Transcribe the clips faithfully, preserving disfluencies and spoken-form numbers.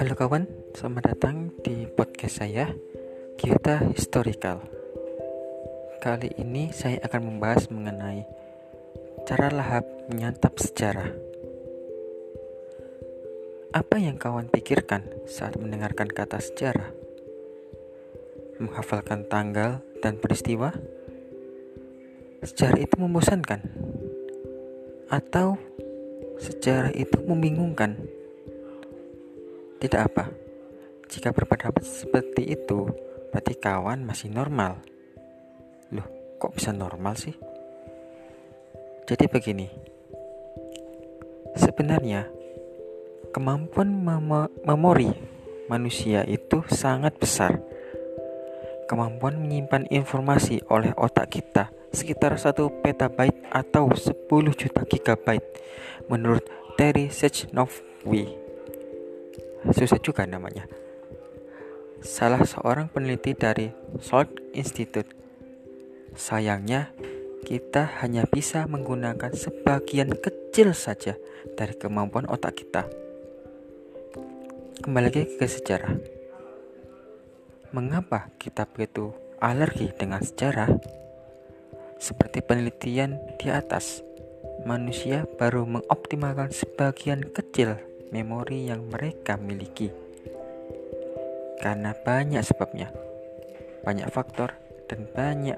Halo kawan, selamat datang di podcast saya, Kita Historical. Kali ini saya akan membahas mengenai cara lahap menyantap sejarah. Apa yang kawan pikirkan saat mendengarkan kata sejarah? Menghafalkan tanggal dan peristiwa? Sejarah itu membosankan? Atau sejarah itu membingungkan? Tidak apa, jika berpendapat seperti itu, berarti kawan masih normal. Loh, kok bisa normal sih? Jadi begini, sebenarnya kemampuan mem- memori manusia itu sangat besar. Kemampuan menyimpan informasi oleh otak kita sekitar satu petabyte atau sepuluh juta gigabyte, menurut Terry Sejnowski. Susah juga namanya. Salah seorang peneliti dari Salt Institute. Sayangnya, kita hanya bisa menggunakan sebagian kecil saja dari kemampuan otak kita. Kembali lagi ke sejarah. Mengapa kita begitu alergi dengan sejarah? Seperti penelitian di atas, manusia baru mengoptimalkan sebagian kecil memori yang mereka miliki karena banyak sebabnya, banyak faktor, dan banyak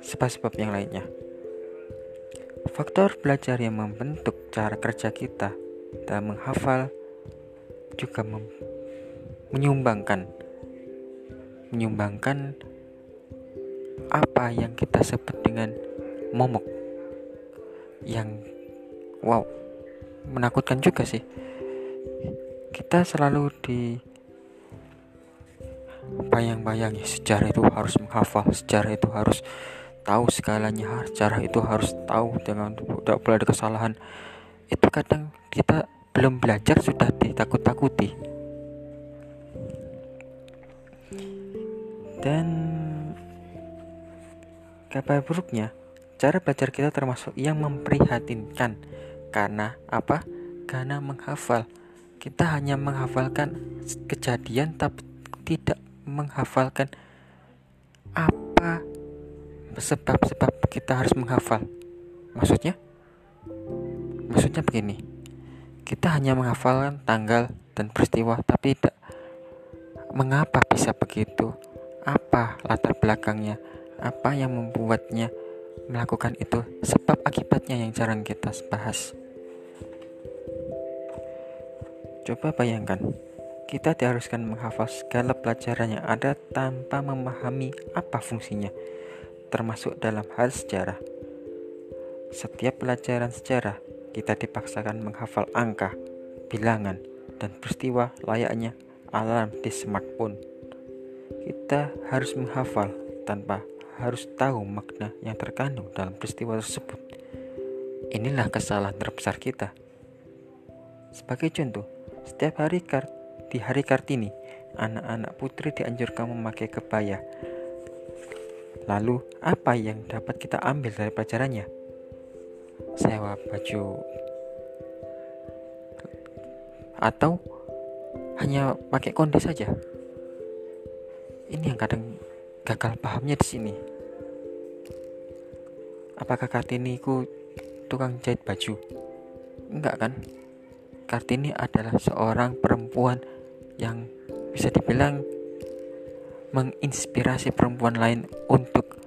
sebab-sebab yang lainnya. Faktor belajar yang membentuk cara kerja kita dalam menghafal juga mem- menyumbangkan menyumbangkan apa yang kita sebut dengan momok, yang wow, menakutkan juga sih. Kita selalu di bayang-bayang, ya, sejarah itu harus menghafal, sejarah itu harus tahu segalanya, sejarah itu harus tahu dengan tidak boleh ada kesalahan. Itu kadang kita belum belajar sudah ditakut-takuti. Dan kabar buruknya, cara belajar kita termasuk yang memprihatinkan. Karena apa? Karena menghafal. Kita hanya menghafalkan kejadian tapi tidak menghafalkan apa sebab-sebab kita harus menghafal. Maksudnya? Maksudnya begini. Kita hanya menghafalkan tanggal dan peristiwa tapi tidak mengapa bisa begitu? Apa latar belakangnya? Apa yang membuatnya melakukan itu? Sebab akibatnya yang jarang kita bahas. Coba bayangkan, kita diharuskan menghafal segala pelajaran yang ada tanpa memahami apa fungsinya, termasuk dalam hal sejarah. Setiap pelajaran sejarah, kita dipaksakan menghafal angka, bilangan, dan peristiwa layaknya alarm di smartphone. Kita harus menghafal tanpa harus tahu makna yang terkandung dalam peristiwa tersebut. Inilah kesalahan terbesar kita. Sebagai contoh, Setiap hari kar- di hari Kartini, anak-anak putri dianjurkan memakai kebaya. Lalu, apa yang dapat kita ambil dari pelajarannya? Sewa baju atau hanya pakai konde saja? Ini yang kadang gagal pahamnya di sini. Apakah Kartini itu tukang jahit baju? Enggak kan? Kartini adalah seorang perempuan yang bisa dibilang menginspirasi perempuan lain untuk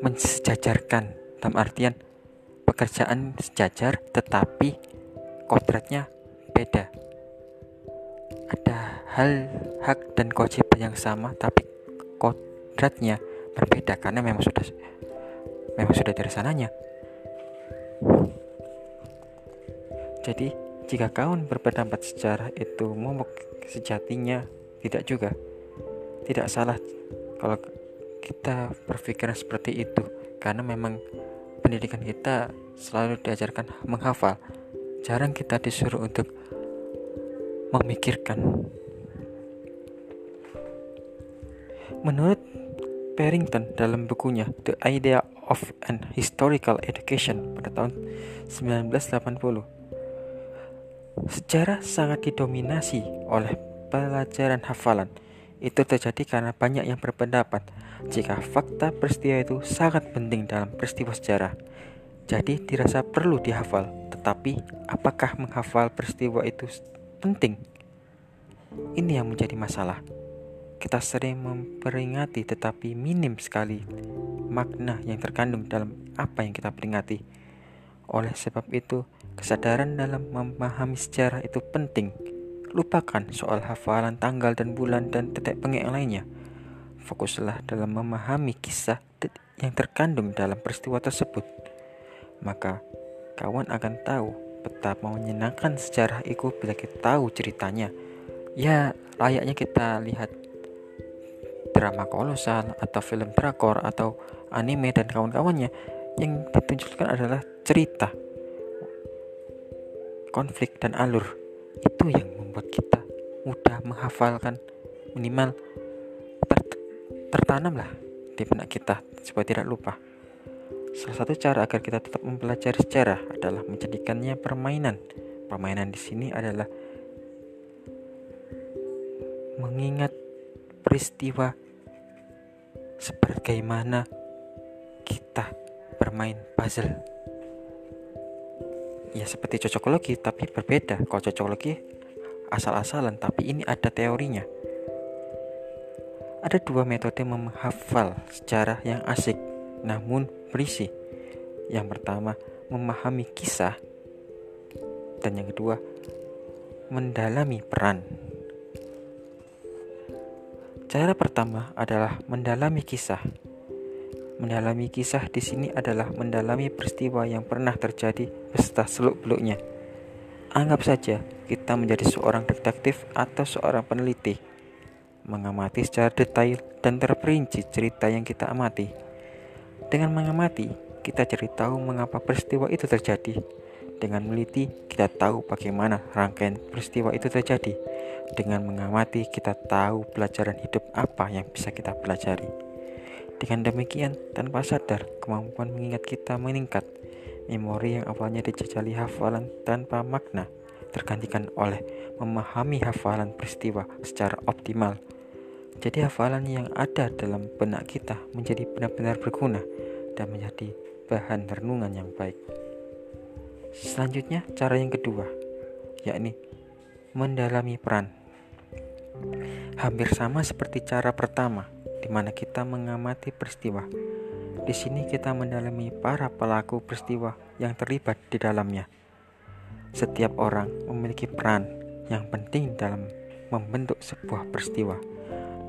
mensejajarkan, dalam artian pekerjaan sejajar tetapi kodratnya beda. Ada hal, hak, dan kewajiban yang sama tapi kodratnya berbeda karena memang sudah memang sudah dari sananya. Jadi, jika kawan berpendapat sejarah itu momok, sejatinya tidak juga. Tidak salah kalau kita berpikiran seperti itu, karena memang pendidikan kita selalu diajarkan menghafal. Jarang kita disuruh untuk memikirkan. Menurut Parrington dalam bukunya The Idea of an Historical Education pada tahun sembilan belas delapan puluh, Sejarah sangat didominasi oleh pelajaran hafalan. Itu terjadi karena banyak yang berpendapat jika fakta peristiwa itu sangat penting dalam peristiwa sejarah. Jadi dirasa perlu dihafal, tetapi apakah menghafal peristiwa itu penting? Ini yang menjadi masalah. Kita sering memperingati tetapi minim sekali makna yang terkandung dalam apa yang kita peringati. Oleh sebab itu, kesadaran dalam memahami sejarah itu penting. Lupakan soal hafalan tanggal dan bulan dan tetek bengek lainnya. Fokuslah dalam memahami kisah yang terkandung dalam peristiwa tersebut. Maka, kawan akan tahu betapa menyenangkan sejarah itu bila kita tahu ceritanya. Ya, layaknya kita lihat drama kolosal atau film drakor atau anime dan kawan-kawannya, yang ditunjukkan adalah cerita, konflik dan alur. Itu yang membuat kita mudah menghafalkan, minimal ter- tertanamlah di benak kita supaya tidak lupa. Salah satu cara agar kita tetap mempelajari sejarah adalah menjadikannya permainan. Permainan di sini adalah mengingat peristiwa sebagaimana kita bermain puzzle. Ya, seperti cocokologi tapi berbeda. Kalau cocokologi asal-asalan, tapi ini ada teorinya. Ada dua metode menghafal sejarah yang asik namun berisi. Yang pertama, memahami kisah, dan yang kedua, mendalami peran. Cara pertama adalah mendalami kisah. Mendalami kisah di sini adalah mendalami peristiwa yang pernah terjadi beserta seluk-beluknya. Anggap saja kita menjadi seorang detektif atau seorang peneliti, mengamati secara detail dan terperinci cerita yang kita amati. Dengan mengamati, kita jadi tahu mengapa peristiwa itu terjadi. Dengan meneliti, kita tahu bagaimana rangkaian peristiwa itu terjadi. Dengan mengamati, kita tahu pelajaran hidup apa yang bisa kita pelajari. Dengan demikian, tanpa sadar, kemampuan mengingat kita meningkat. Memori yang awalnya dijajali hafalan tanpa makna tergantikan oleh memahami hafalan peristiwa secara optimal. Jadi hafalan yang ada dalam benak kita menjadi benar-benar berguna dan menjadi bahan renungan yang baik. Selanjutnya, cara yang kedua, yakni mendalami peran. Hampir sama seperti cara pertama, di mana kita mengamati peristiwa. Di sini kita mendalami para pelaku peristiwa yang terlibat di dalamnya. Setiap orang memiliki peran yang penting dalam membentuk sebuah peristiwa.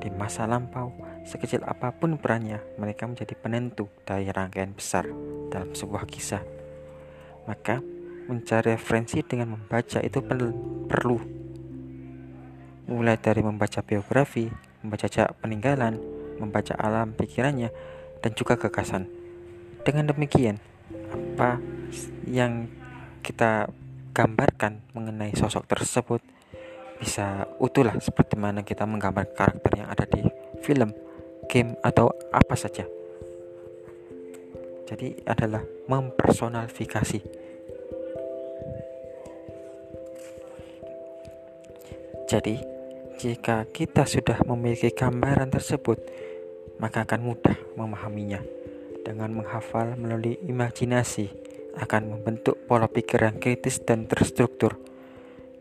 Di masa lampau, sekecil apapun perannya, mereka menjadi penentu dari rangkaian besar dalam sebuah kisah. Maka, mencari referensi dengan membaca itu perlu. Mulai dari membaca biografi, membaca jejak peninggalan, membaca alam pikirannya, dan juga gagasan. Dengan demikian, apa yang kita gambarkan mengenai sosok tersebut bisa utuhlah seperti mana kita menggambar karakter yang ada di film, game, atau apa saja. Jadi adalah mempersonalifikasi. Jadi, jika kita sudah memiliki gambaran tersebut, maka akan mudah memahaminya. Dengan menghafal melalui imajinasi, akan membentuk pola pikir yang kritis dan terstruktur.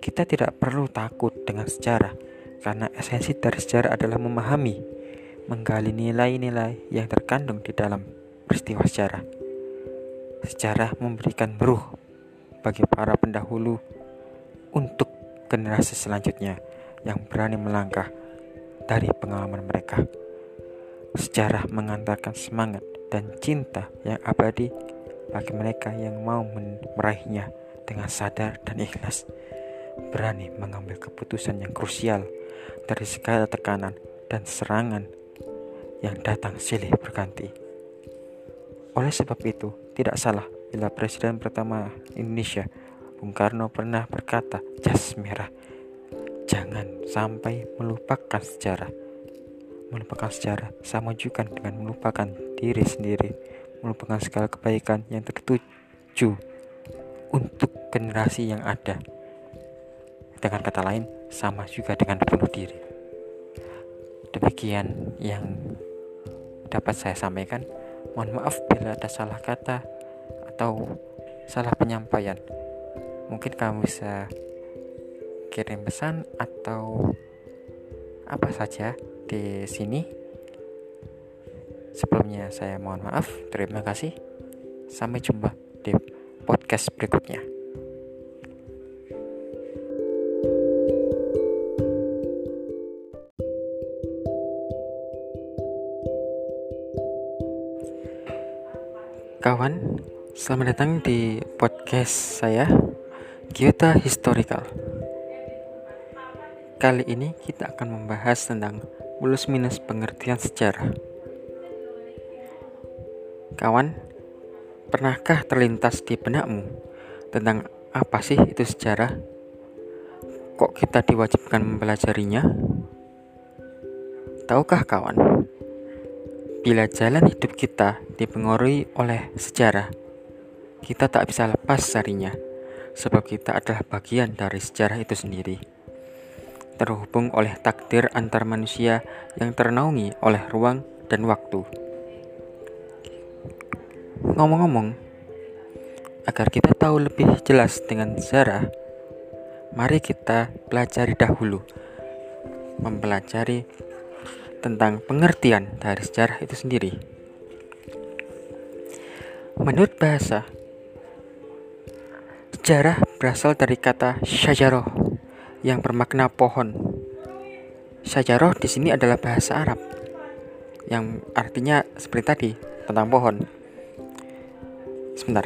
Kita tidak perlu takut dengan sejarah, karena esensi dari sejarah adalah memahami, menggali nilai-nilai yang terkandung di dalam peristiwa sejarah. Sejarah memberikan ruh bagi para pendahulu untuk generasi selanjutnya yang berani melangkah dari pengalaman mereka. Sejarah mengantarkan semangat dan cinta yang abadi bagi mereka yang mau meraihnya dengan sadar dan ikhlas, berani mengambil keputusan yang krusial dari segala tekanan dan serangan yang datang silih berganti. Oleh sebab itu, tidak salah bila Presiden pertama Indonesia Bung Karno pernah berkata, "Jas merah, jangan sampai melupakan sejarah." Melupakan sejarah sama juga dengan melupakan diri sendiri, melupakan segala kebaikan yang tertuju untuk generasi yang ada. Dengan kata lain, sama juga dengan bunuh diri. Demikian yang dapat saya sampaikan. Mohon maaf bila ada salah kata atau salah penyampaian. Mungkin kamu bisa kirim pesan atau apa saja di sini. Sebelumnya saya mohon maaf. Terima kasih. Sampai jumpa di podcast berikutnya. Kawan, selamat datang di podcast saya, Gita Historical. Kali ini kita akan membahas tentang plus minus pengertian sejarah. Kawan, pernahkah terlintas di benakmu tentang apa sih itu sejarah? Kok kita diwajibkan mempelajarinya? Tahukah kawan, bila jalan hidup kita dipengaruhi oleh sejarah, kita tak bisa lepas darinya, sebab kita adalah bagian dari sejarah itu sendiri. Terhubung oleh takdir antar manusia yang ternaungi oleh ruang dan waktu. Ngomong-ngomong, agar kita tahu lebih jelas dengan sejarah, mari kita pelajari dahulu, mempelajari tentang pengertian dari sejarah itu sendiri. Menurut bahasa, sejarah berasal dari kata syajaroh yang bermakna pohon. Syajaroh di sini adalah bahasa Arab yang artinya seperti tadi tentang pohon. Sebentar,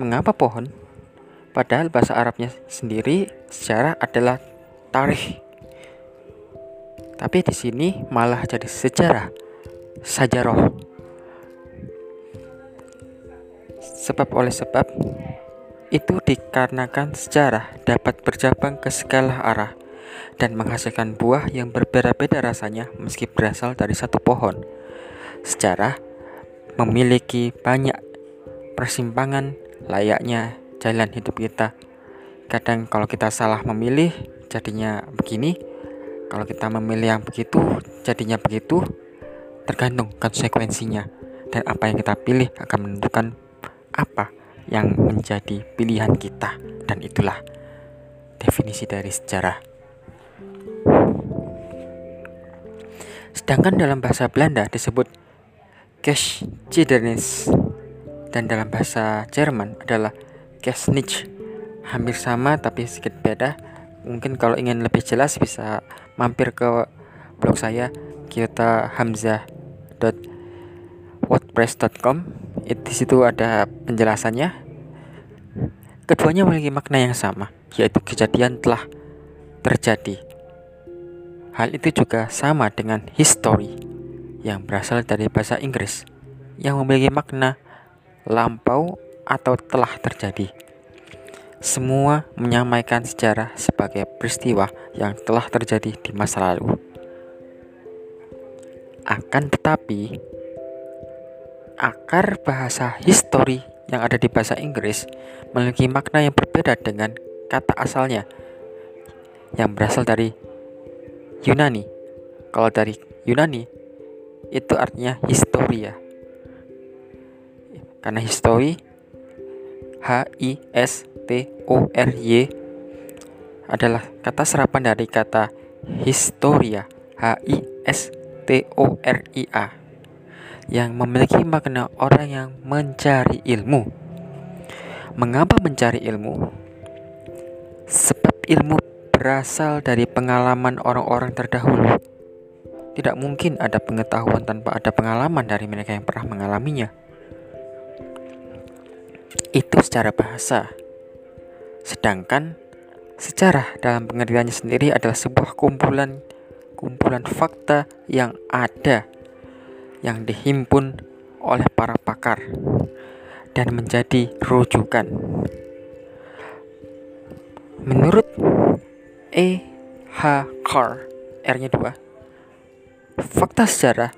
mengapa pohon? Padahal bahasa Arabnya sendiri sejarah adalah tarikh. Tapi di sini malah jadi sejarah syajaroh. Sebab oleh sebab itu dikarenakan sejarah dapat bercabang ke segala arah dan menghasilkan buah yang berbeda-beda rasanya meski berasal dari satu pohon. Sejarah memiliki banyak persimpangan layaknya jalan hidup kita. Kadang kalau kita salah memilih jadinya begini. Kalau kita memilih yang begitu, jadinya begitu, tergantung konsekuensinya. Dan apa yang kita pilih akan menentukan apa yang menjadi pilihan kita. Dan itulah definisi dari sejarah. Sedangkan dalam bahasa Belanda disebut geschiedenis. Dan dalam bahasa Jerman adalah geschnitz. Hampir sama tapi sedikit beda. Mungkin kalau ingin lebih jelas bisa mampir ke blog saya gyotahamzah dot wordpress dot com. Di situ ada penjelasannya. Keduanya memiliki makna yang sama, yaitu kejadian telah terjadi. Hal itu juga sama dengan history yang berasal dari bahasa Inggris yang memiliki makna lampau atau telah terjadi. Semua menyampaikan sejarah sebagai peristiwa yang telah terjadi di masa lalu. Akan tetapi, akar bahasa history yang ada di bahasa Inggris memiliki makna yang berbeda dengan kata asalnya yang berasal dari Yunani. Kalau dari Yunani, itu artinya historia. Karena history, H I S T O R Y adalah kata serapan dari kata historia, H I S T O R I A, yang memiliki makna orang yang mencari ilmu. Mengapa mencari ilmu? Sebab ilmu berasal dari pengalaman orang-orang terdahulu. Tidak mungkin ada pengetahuan tanpa ada pengalaman dari mereka yang pernah mengalaminya. Itu secara bahasa. Sedangkan sejarah dalam pengertiannya sendiri adalah sebuah kumpulan kumpulan fakta yang ada yang dihimpun oleh para pakar dan menjadi rujukan. Menurut E. H. Carr, R-nya dua, fakta sejarah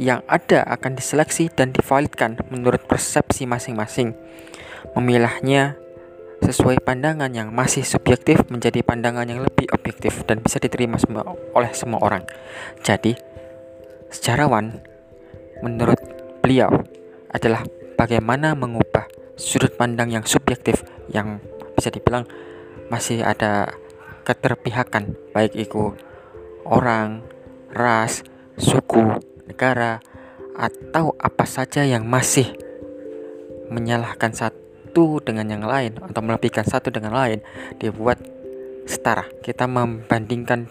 yang ada akan diseleksi dan divalidkan menurut persepsi masing-masing. Memilahnya sesuai pandangan yang masih subjektif menjadi pandangan yang lebih objektif dan bisa diterima semua, oleh semua orang. Jadi, sejarawan menurut beliau adalah bagaimana mengubah sudut pandang yang subjektif yang bisa dibilang masih ada keterpihakan, baik itu orang, ras, suku, negara, atau apa saja yang masih menyalahkan satu dengan yang lain atau melebihkan satu dengan lain, dibuat setara. Kita membandingkan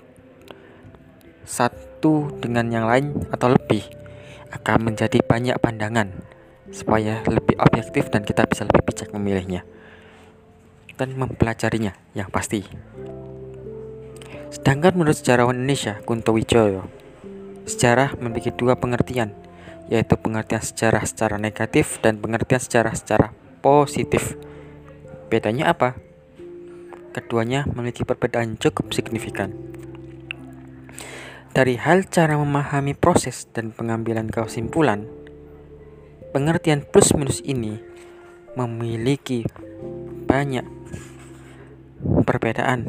satu dengan yang lain atau lebih akan menjadi banyak pandangan supaya lebih objektif dan kita bisa lebih bijak memilihnya dan mempelajarinya yang pasti. Sedangkan menurut sejarawan Indonesia Kunto Wijoyo, sejarah memiliki dua pengertian, yaitu pengertian sejarah secara negatif dan pengertian sejarah secara positif. Bedanya apa? Keduanya memiliki perbedaan cukup signifikan. Dari hal cara memahami proses dan pengambilan kesimpulan, pengertian plus minus ini memiliki banyak perbedaan,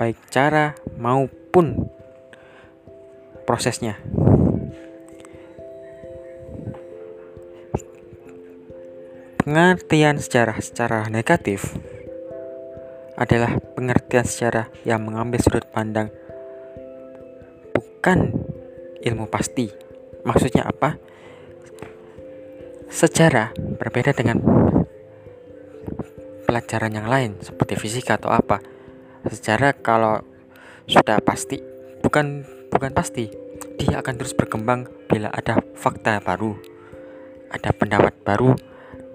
baik cara maupun prosesnya. Pengertian sejarah secara negatif adalah pengertian sejarah yang mengambil sudut pandang bukan ilmu pasti. Maksudnya apa? Sejarah berbeda dengan pelajaran yang lain seperti fisika atau apa. Sejarah kalau sudah pasti, bukan bukan pasti, dia akan terus berkembang bila ada fakta baru, ada pendapat baru,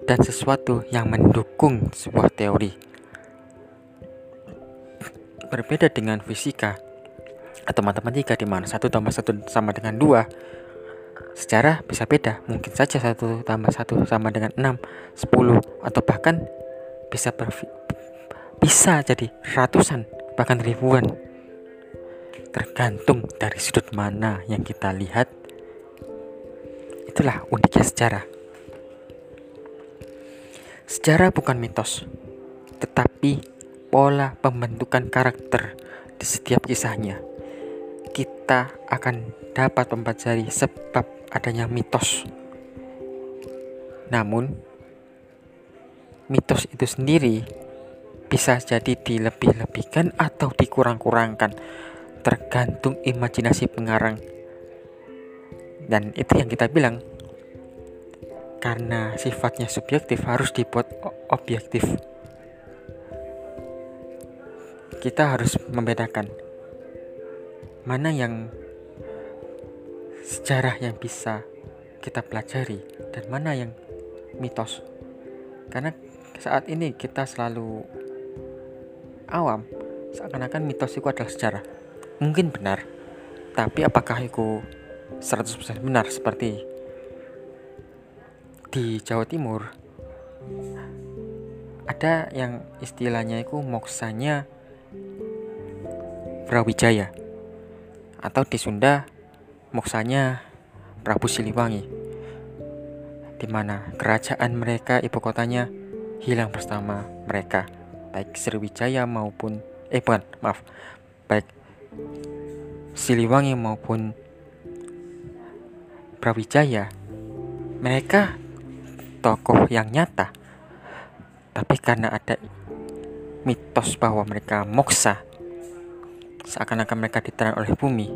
dan sesuatu yang mendukung sebuah teori. Berbeda dengan fisika atau matematika di mana satu tambah satu sama dengan dua. Sejarah bisa beda, mungkin saja satu tambah satu sama dengan enam, sepuluh, atau bahkan bisa berfi- bisa jadi ratusan, bahkan ribuan, tergantung dari sudut mana yang kita lihat. Itulah uniknya sejarah. Sejarah bukan mitos, tetapi pola pembentukan karakter di setiap kisahnya. Kita akan dapat mempelajari sebab adanya mitos. Namun mitos itu sendiri bisa jadi dilebih-lebihkan atau dikurang-kurangkan tergantung imajinasi pengarang. Dan itu yang kita bilang, karena sifatnya subjektif harus dibuat objektif. Kita harus membedakan mana yang sejarah yang bisa kita pelajari dan mana yang mitos. Karena saat ini kita selalu awam, seakan-akan mitos itu adalah sejarah. Mungkin benar, tapi apakah itu seratus persen benar? Seperti di Jawa Timur ada yang istilahnya itu moksanya Brawijaya, atau di Sunda moksanya Prabu Siliwangi, di mana kerajaan mereka, ibu kotanya, hilang bersama mereka, baik Sriwijaya maupun eh bukan, maaf, baik Siliwangi maupun Brawijaya. Mereka tokoh yang nyata, tapi karena ada mitos bahwa mereka moksa, seakan-akan mereka diterang oleh bumi,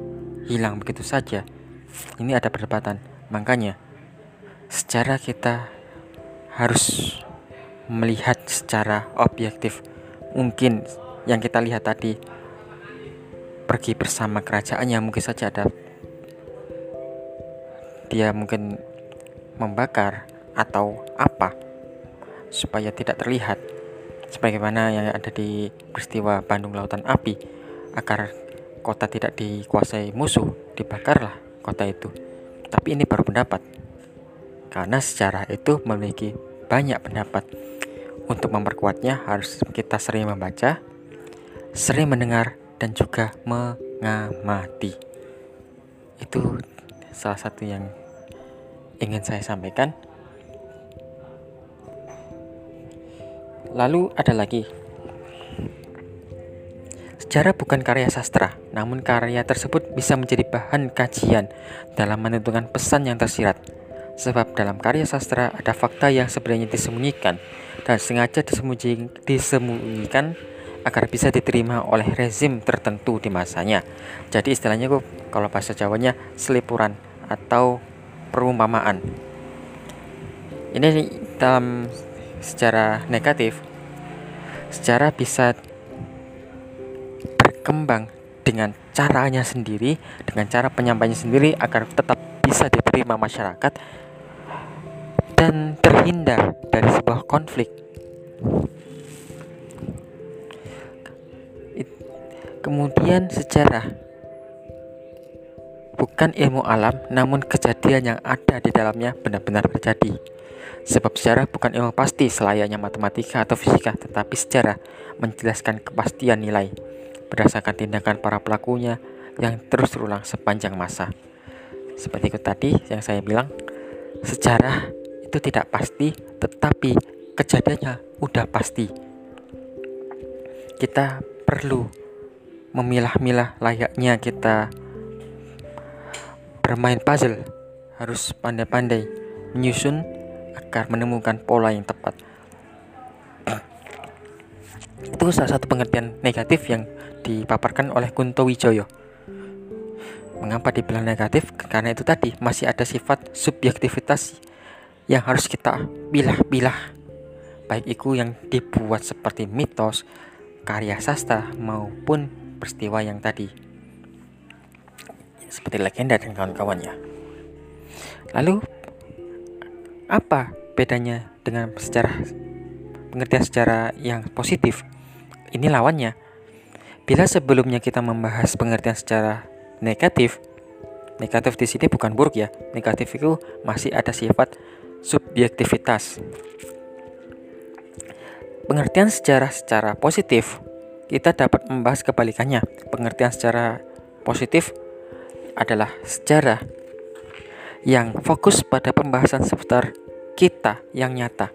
hilang begitu saja. Ini ada perdebatan. Makanya sejarah kita harus melihat secara objektif. Mungkin yang kita lihat tadi pergi bersama kerajaannya, mungkin saja ada dia mungkin membakar atau apa supaya tidak terlihat, sebagaimana yang ada di peristiwa Bandung Lautan Api. Agar kota tidak dikuasai musuh, dibakarlah kota itu. Tapi ini baru pendapat, karena sejarah itu memiliki banyak pendapat. Untuk memperkuatnya harus kita sering membaca, sering mendengar, dan juga mengamati. Itu salah satu yang ingin saya sampaikan. Lalu ada lagi. Sejarah bukan karya sastra, namun karya tersebut bisa menjadi bahan kajian dalam menentukan pesan yang tersirat. Sebab dalam karya sastra ada fakta yang sebenarnya disembunyikan dan sengaja disembunyikan agar bisa diterima oleh rezim tertentu di masanya. Jadi istilahnya kok, kalau bahasa Jawanya selipuran atau perumpamaan. Ini dalam sejarah negatif, sejarah bisa berkembang dengan caranya sendiri, dengan cara penyampaiannya sendiri agar tetap bisa diterima masyarakat dan terhindar dari sebuah konflik. Kemudian sejarah bukan ilmu alam, namun kejadian yang ada di dalamnya benar-benar terjadi. Sebab sejarah bukan ilmu pasti selayaknya matematika atau fisika, tetapi sejarah menjelaskan kepastian nilai berdasarkan tindakan para pelakunya yang terus terulang sepanjang masa. Seperti itu tadi yang saya bilang, sejarah itu tidak pasti, tetapi kejadiannya udah pasti. Kita perlu memilah-milah layaknya kita bermain puzzle. Harus pandai-pandai menyusun agar menemukan pola yang tepat. Itu salah satu pengertian negatif yang dipaparkan oleh Kunto Wijoyo. Mengapa dibilang negatif? Karena itu tadi masih ada sifat subjektivitas yang harus kita pilah-pilah. Baik itu yang dibuat seperti mitos, karya sastra maupun peristiwa yang tadi, seperti legenda dan kawan-kawannya. Lalu apa bedanya dengan sejarah, pengertian sejarah yang positif? Ini lawannya. Bila sebelumnya kita membahas pengertian sejarah negatif, negatif di sini bukan buruk ya. Negatif itu masih ada sifat subjektivitas. Pengertian sejarah secara positif, kita dapat membahas kebalikannya. Pengertian secara positif adalah sejarah yang fokus pada pembahasan seputar kita yang nyata.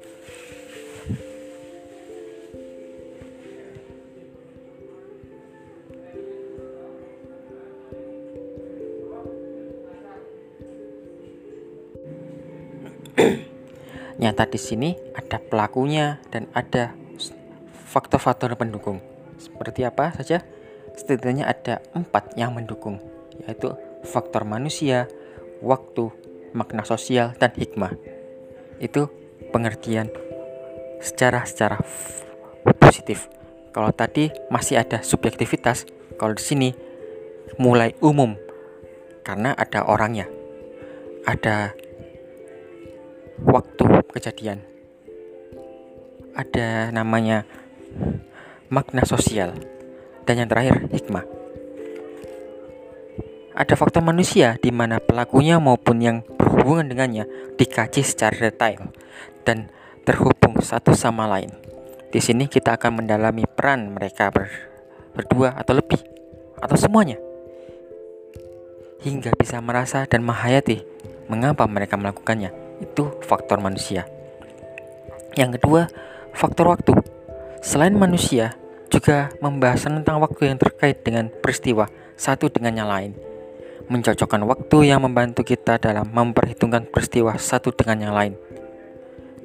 Nyata di sini ada pelakunya dan ada faktor-faktor pendukung. Seperti apa saja? Setidaknya ada empat yang mendukung, yaitu faktor manusia, waktu, makna sosial, dan hikmah. Itu pengertian sejarah secara positif. Kalau tadi masih ada subjektivitas, kalau di sini mulai umum karena ada orangnya, ada waktu kejadian, ada namanya makna sosial, dan yang terakhir hikmah. Ada faktor manusia di mana pelakunya maupun yang berhubungan dengannya dikaji secara detail dan terhubung satu sama lain. Di sini kita akan mendalami peran mereka ber, berdua atau lebih atau semuanya, hingga bisa merasa dan menghayati mengapa mereka melakukannya. Itu faktor manusia. Yang kedua, faktor waktu. Selain manusia, juga membahas tentang waktu yang terkait dengan peristiwa satu dengan yang lain. Mencocokkan waktu yang membantu kita dalam memperhitungkan peristiwa satu dengan yang lain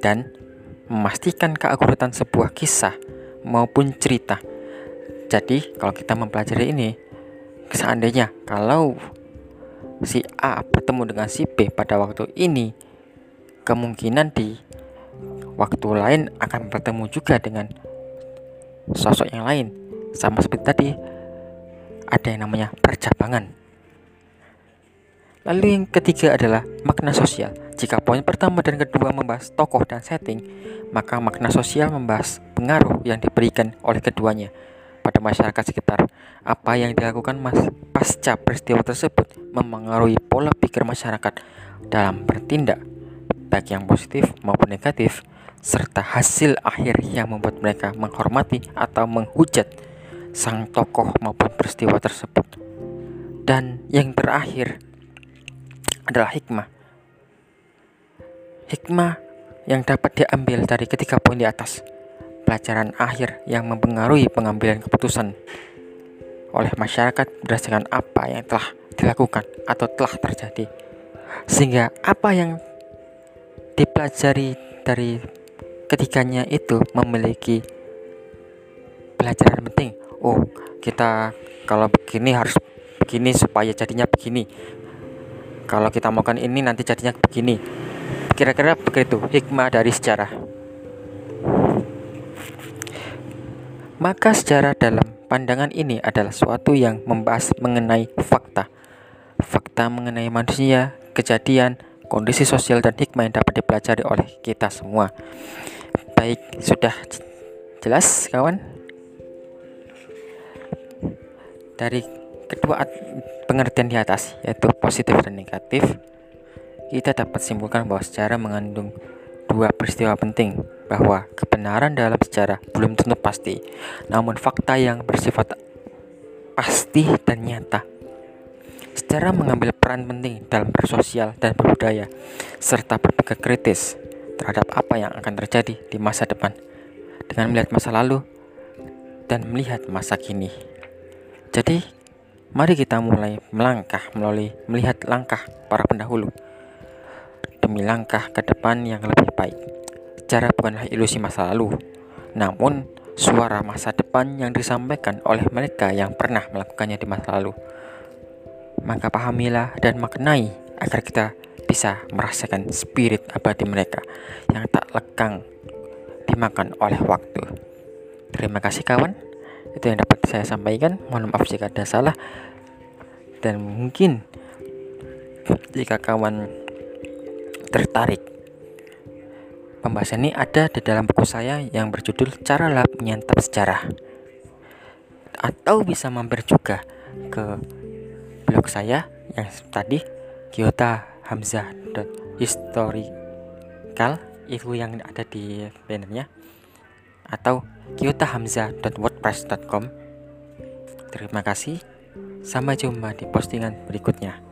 dan memastikan keakuratan sebuah kisah maupun cerita. Jadi, kalau kita mempelajari ini, seandainya kalau si A bertemu dengan si B pada waktu ini, kemungkinan di waktu lain akan bertemu juga dengan sosok yang lain. Sama seperti tadi, ada yang namanya percabangan. Lalu yang ketiga adalah makna sosial. Jika poin pertama dan kedua membahas tokoh dan setting, maka makna sosial membahas pengaruh yang diberikan oleh keduanya pada masyarakat sekitar. Apa yang dilakukan mas- pasca peristiwa tersebut memengaruhi pola pikir masyarakat dalam bertindak, baik yang positif maupun negatif, serta hasil akhir yang membuat mereka menghormati atau menghujat sang tokoh maupun peristiwa tersebut. Dan yang terakhir adalah hikmah. Hikmah yang dapat diambil dari ketiga poin di atas. pelajaran akhir yang mempengaruhi pengambilan keputusan oleh masyarakat berdasarkan apa yang telah dilakukan atau telah terjadi, sehingga apa yang dipelajari dari ketiganya itu memiliki pelajaran penting. Oh, kita kalau begini harus begini supaya jadinya begini, kalau kita makan ini nanti jadinya begini, kira-kira begitu hikmah dari sejarah. Maka sejarah dalam pandangan ini adalah suatu yang membahas mengenai fakta fakta mengenai manusia, kejadian, kondisi sosial, dan hikmah yang dapat dipelajari oleh kita semua. Baik, sudah jelas kawan? Dari kedua pengertian di atas, yaitu positif dan negatif, kita dapat simpulkan bahwa sejarah mengandung dua peristiwa penting, bahwa kebenaran dalam sejarah belum tentu pasti, namun fakta yang bersifat pasti dan nyata. Sejarah mengambil peran penting dalam bersosial dan berbudaya, serta berpikir kritis terhadap apa yang akan terjadi di masa depan, dengan melihat masa lalu dan melihat masa kini. Jadi, mari kita mulai melangkah melalui melihat langkah para pendahulu demi langkah ke depan yang lebih baik. Sejarah bukanlah ilusi masa lalu, namun suara masa depan yang disampaikan oleh mereka yang pernah melakukannya di masa lalu. Maka pahamilah dan maknai agar kita bisa merasakan spirit abadi mereka yang tak lekang dimakan oleh waktu. Terima kasih kawan, itu yang dapat saya sampaikan. Mohon maaf jika ada salah, dan mungkin jika kawan tertarik, pembahasan ini ada di dalam buku saya yang berjudul Cara Lab Menyantap Sejarah, atau bisa mampir juga ke blog saya yang tadi, kyotahamzah.historical, itu yang ada di bannernya, atau kyotahamzah.wordpress titik com. Terima kasih, sampai jumpa di postingan berikutnya.